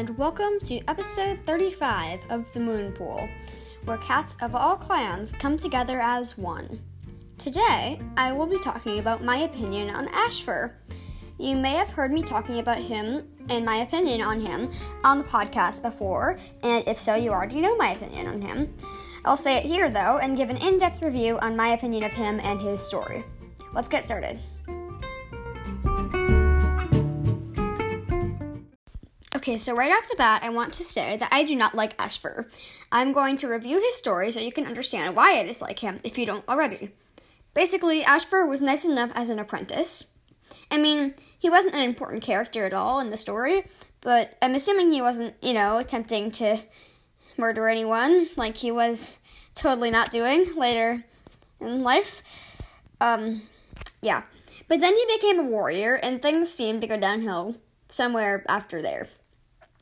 and welcome to episode 35 of The Moonpool, where cats of all clans come together as one. Today, I will be talking about my opinion on Ashfur. You may have heard me talking about him and my opinion on him on the podcast before, and if so, you already know my opinion on him. I'll say it here, though, and give an in-depth review on my opinion of him and his story. Let's get started. Okay, so right off the bat, I want to say that I do not like Ashfur. I'm going to review his story so you can understand why I dislike him if you don't already. Basically, Ashfur was nice enough as an apprentice. I mean, he wasn't an important character at all in the story, but I'm assuming he wasn't, attempting to murder anyone like he was totally not doing later in life. But then he became a warrior and things seemed to go downhill somewhere after there.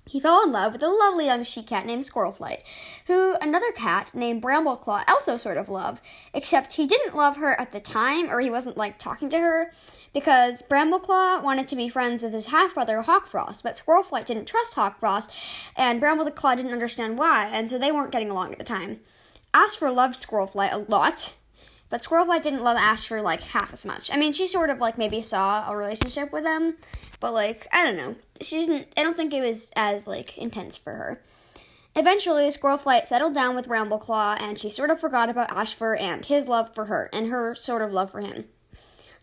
He fell in love with a lovely young she-cat named Squirrelflight, who another cat named Brambleclaw also sort of loved, except he didn't love her at the time, or he wasn't, talking to her, because Brambleclaw wanted to be friends with his half-brother, Hawkfrost, but Squirrelflight didn't trust Hawkfrost, and Brambleclaw didn't understand why, and so they weren't getting along at the time. Ashfur loved Squirrelflight a lot, but Squirrelflight didn't love Ashfur, half as much. I mean, she sort of, maybe saw a relationship with him, but, I don't know. I don't think it was as, intense for her. Eventually, Squirrelflight settled down with Brambleclaw, and she sort of forgot about Ashfur and his love for her, and her sort of love for him.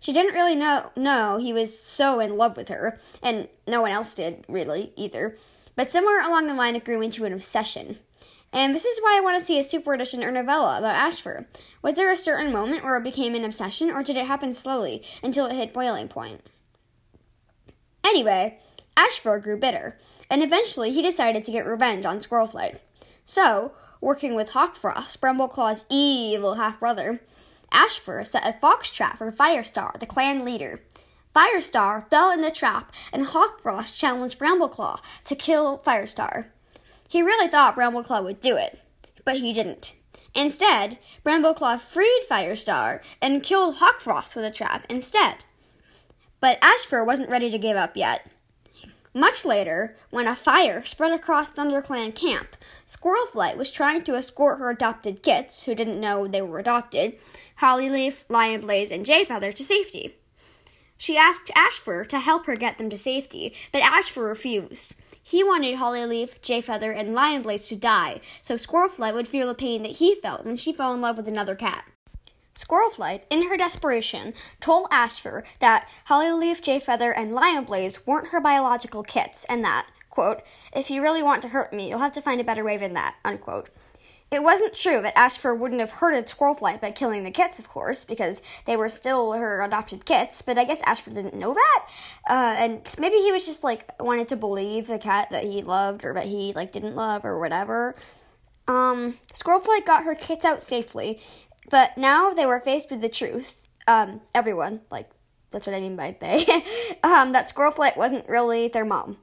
She didn't really know he was so in love with her, and no one else did, really, either. But somewhere along the line, it grew into an obsession. And this is why I want to see a super edition or novella about Ashfur. Was there a certain moment where it became an obsession, or did it happen slowly until it hit boiling point? Anyway, Ashfur grew bitter, and eventually he decided to get revenge on Squirrelflight. So, working with Hawkfrost, Brambleclaw's evil half-brother, Ashfur set a fox trap for Firestar, the clan leader. Firestar fell in the trap, and Hawkfrost challenged Brambleclaw to kill Firestar. He really thought Brambleclaw would do it, but he didn't. Instead, Brambleclaw freed Firestar and killed Hawkfrost with a trap instead. But Ashfur wasn't ready to give up yet. Much later, when a fire spread across ThunderClan camp, Squirrelflight was trying to escort her adopted kits, who didn't know they were adopted, Hollyleaf, Lionblaze, and Jayfeather, to safety. She asked Ashfur to help her get them to safety, but Ashfur refused. He wanted Hollyleaf, Jayfeather, and Lionblaze to die, so Squirrelflight would feel the pain that he felt when she fell in love with another cat. Squirrelflight, in her desperation, told Ashfur that Hollyleaf, Jayfeather, and Lionblaze weren't her biological kits, and that, quote, "If you really want to hurt me, you'll have to find a better way than that," unquote. It wasn't true that Ashfur wouldn't have hurted Squirrelflight by killing the kits, of course, because they were still her adopted kits, but I guess Ashfur didn't know that, and maybe he was just, wanted to believe the cat that he loved, or that he, didn't love, or whatever. Squirrelflight got her kits out safely, but now they were faced with the truth, everyone, that's what I mean by they, that Squirrelflight wasn't really their mom.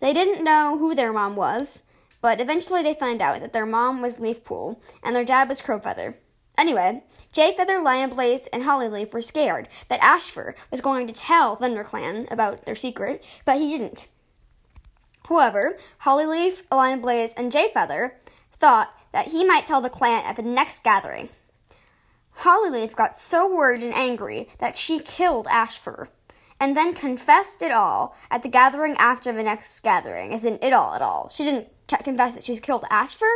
They didn't know who their mom was, but eventually they find out that their mom was Leafpool, and their dad was Crowfeather. Anyway, Jayfeather, Lionblaze, and Hollyleaf were scared that Ashfur was going to tell ThunderClan about their secret, but he didn't. However, Hollyleaf, Lionblaze, and Jayfeather thought that he might tell the clan at the next gathering. Hollyleaf got so worried and angry that she killed Ashfur, and then confessed it all at the gathering after the next gathering, as in it all. She didn't confess that she's killed Ashfur.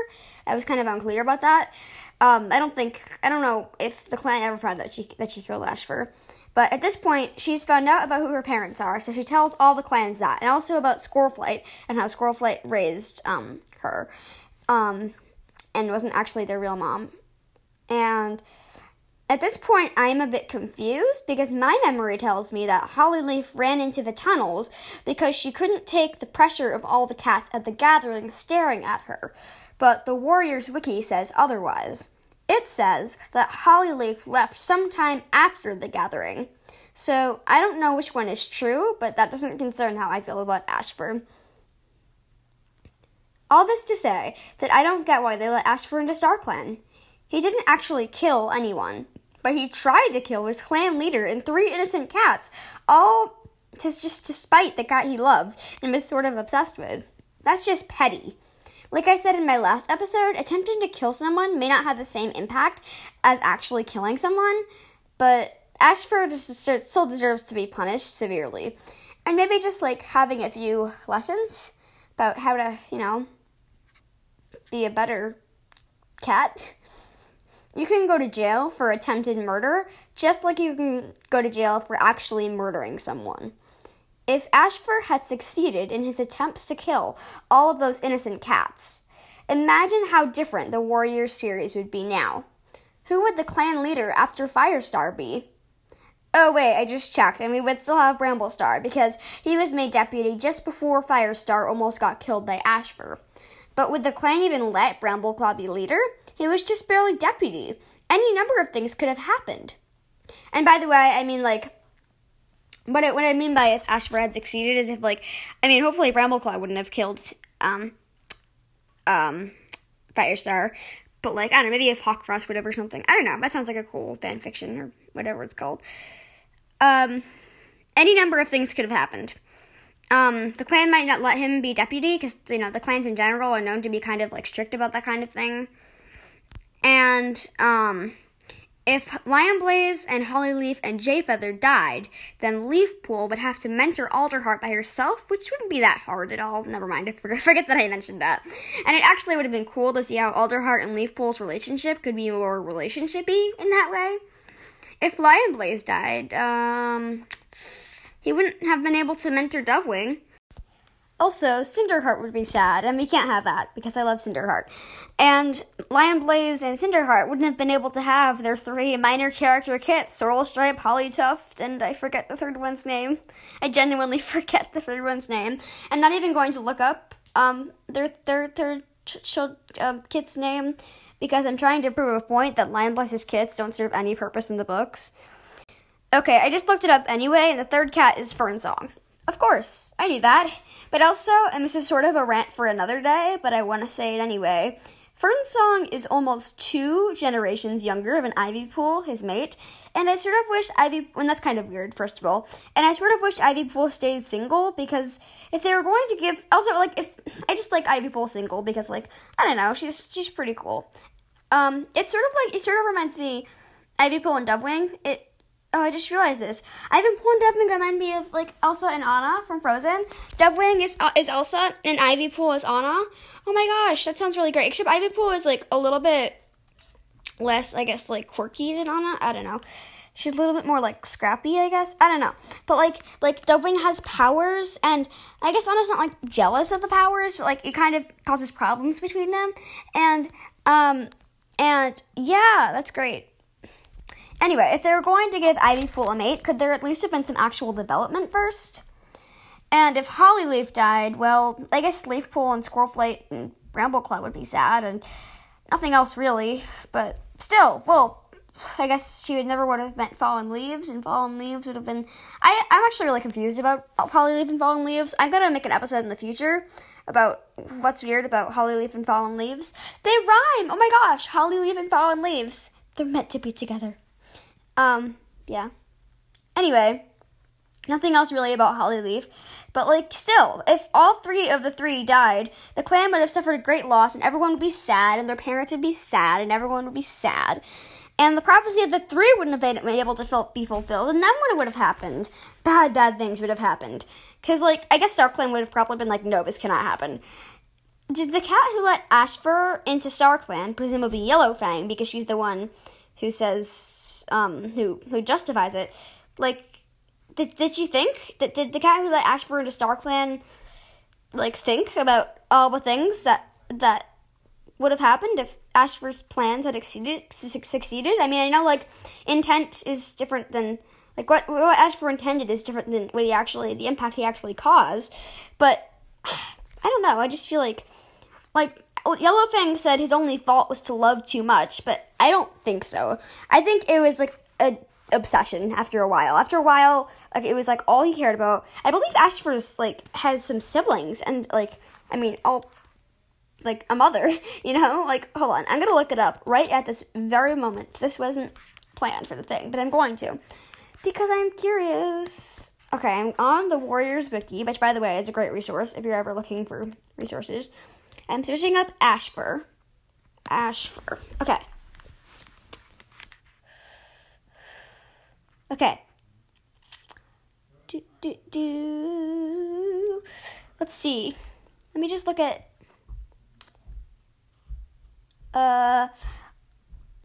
I was kind of unclear about that. I don't know if the clan ever found that she killed Ashfur. But at this point, she's found out about who her parents are, so she tells all the clans that, and also about Squirrelflight and how Squirrelflight raised her, and wasn't actually their real mom. And at this point, I'm a bit confused because my memory tells me that Hollyleaf ran into the tunnels because she couldn't take the pressure of all the cats at the gathering staring at her, but the Warriors Wiki says otherwise. It says that Hollyleaf left sometime after the gathering, so I don't know which one is true, but that doesn't concern how I feel about Ashfur. All this to say that I don't get why they let Ashfur into StarClan. He didn't actually kill anyone, but he tried to kill his clan leader and 3 innocent cats, all to spite the cat he loved and was sort of obsessed with. That's just petty. Like I said in my last episode, attempting to kill someone may not have the same impact as actually killing someone, but Ashfur still deserves to be punished severely. And maybe just, like, having a few lessons about how to, you know, be a better cat. You can go to jail for attempted murder, just like you can go to jail for actually murdering someone. If Ashfur had succeeded in his attempts to kill all of those innocent cats, imagine how different the Warriors series would be now. Who would the clan leader after Firestar be? Oh wait, I just checked, and we would still have Bramblestar, because he was made deputy just before Firestar almost got killed by Ashfur. But would the clan even let Brambleclaw be leader? He was just barely deputy. Any number of things could have happened. And by the way, I mean, like, what I mean by if Ashfur had succeeded is if, like, I mean, hopefully Brambleclaw wouldn't have killed Firestar. But, like, I don't know, maybe if Hawkfrost would have or something. I don't know. That sounds like a cool fan fiction or whatever it's called. Any number of things could have happened. The clan might not let him be deputy, because, you know, the clans in general are known to be kind of, like, strict about that kind of thing. And, if Lionblaze and Hollyleaf and Jayfeather died, then Leafpool would have to mentor Alderheart by herself, which wouldn't be that hard at all. Never mind, I forget that I mentioned that. And it actually would have been cool to see how Alderheart and Leafpool's relationship could be more relationshipy in that way. If Lionblaze died, he wouldn't have been able to mentor Dovewing. Also, Cinderheart would be sad, and we can't have that, because I love Cinderheart. And Lionblaze and Cinderheart wouldn't have been able to have their three minor character kits, Sorrelstripe, Hollytuft, and I forget the third one's name. I genuinely forget the third one's name. I'm not even going to look up their kit's name, because I'm trying to prove a point that Lionblaze's kits don't serve any purpose in the books. Okay, I just looked it up anyway, and the third cat is Fernsong. Of course, I knew that. But also, and this is sort of a rant for another day, but I want to say it anyway, Fernsong is almost 2 generations younger than Ivypool, his mate, and I sort of wish and that's kind of weird, first of all, and I sort of wish Ivypool stayed single, because if they were going to give, also, like, if, I just like Ivypool single, because, like, I don't know, she's pretty cool. It sort of reminds me, Ivypool and Dovewing, Oh, I just realized this. Ivypool and Dovewing remind me of, like, Elsa and Anna from Frozen. Dovewing is Elsa, and Ivypool is Anna. Oh my gosh, that sounds really great. Except Ivypool is, like, a little bit less, I guess, like, quirky than Anna. I don't know. She's a little bit more, like, scrappy, I guess. I don't know. But, like Dovewing has powers, and I guess Anna's not, like, jealous of the powers, but, like, it kind of causes problems between them. And yeah, that's great. Anyway, if they were going to give Ivypool a mate, could there at least have been some actual development first? And if Hollyleaf died, well, I guess Leafpool and Squirrelflight and Brambleclaw would be sad, and nothing else really, but still, well, I guess she would have met Fallen Leaves, and Fallen Leaves would have been... I'm actually really confused about Hollyleaf and Fallen Leaves. I'm going to make an episode in the future about what's weird about Hollyleaf and Fallen Leaves. They rhyme! Oh my gosh! Hollyleaf and Fallen Leaves. They're meant to be together. Yeah. Anyway, nothing else really about Hollyleaf, but, like, still, if all three of the three died, the clan would have suffered a great loss, and everyone would be sad, and their parents would be sad, and everyone would be sad, and the prophecy of the three wouldn't have been able to be fulfilled, and then what would have happened? Bad things would have happened, because, like, I guess StarClan would have probably been like, no, this cannot happen. Did the cat who let Ashfur into StarClan, presumably Yellowfang, because she's the one... who says, who justifies it, like, did she think, did the cat who let Ashfur into StarClan, like, think about all the things that would have happened if Ashfur's plans had succeeded? I mean, I know, like, intent is different than, like, what Ashfur intended is different than what the impact he actually caused, but, I don't know, I just feel like, Yellowfang said his only fault was to love too much, but I don't think so. I think it was, like, an obsession after a while. Like, it was, like, all he cared about. I believe Ashfur's, like, has some siblings, and, like, I mean, all, like, a mother, you know? Like, hold on, I'm gonna look it up right at this very moment. This wasn't planned for the thing, but I'm going to, because I'm curious. Okay, I'm on the Warriors Wiki, which, by the way, is a great resource if you're ever looking for resources. I'm searching up Ashfur. Ashfur. Okay. Okay. Let's see. Let me just look at...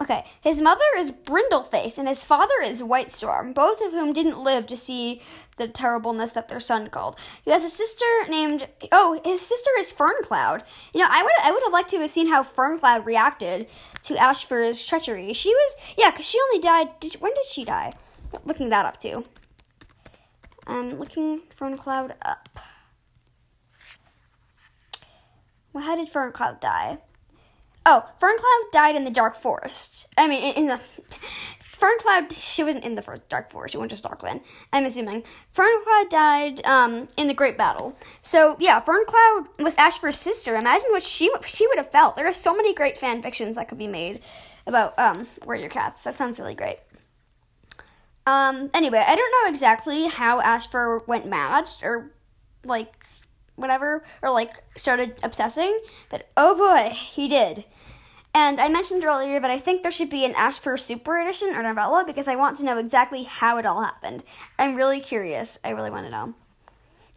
Okay, his mother is Brindleface, and his father is Whitestorm, both of whom didn't live to see the terribleness that their son called. He has a sister named... Oh, his sister is Ferncloud. You know, I would have liked to have seen how Ferncloud reacted to Ashfur's treachery. She was... Yeah, because she only died... when did she die? I'm looking that up, too. I'm looking Ferncloud up. Well, how did Ferncloud die? Oh, Ferncloud died in the Dark Forest. I mean, Ferncloud, she wasn't in the first Dark Forest. She went to StarClan, I'm assuming. Ferncloud died in the Great Battle. So, yeah, Ferncloud was Ashfur's sister. Imagine what she would have felt. There are so many great fan fictions that could be made about warrior cats. That sounds really great. Anyway, I don't know exactly how Ashfur went mad or, like, whatever, or, like, started obsessing, but oh boy, he did. And I mentioned earlier, but I think there should be an Ashfur Super Edition or novella, because I want to know exactly how it all happened. I'm really curious. I really want to know.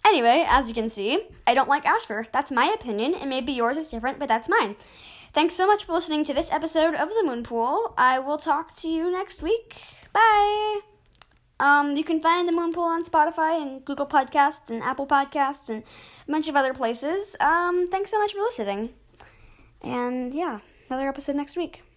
Anyway, as you can see, I don't like Ashfur. That's my opinion, and maybe yours is different, but that's mine. Thanks so much for listening to this episode of The Moonpool. I will talk to you next week. Bye! You can find The Moonpool on Spotify and Google Podcasts and Apple Podcasts and a bunch of other places. Thanks so much for listening. And, yeah, another episode next week.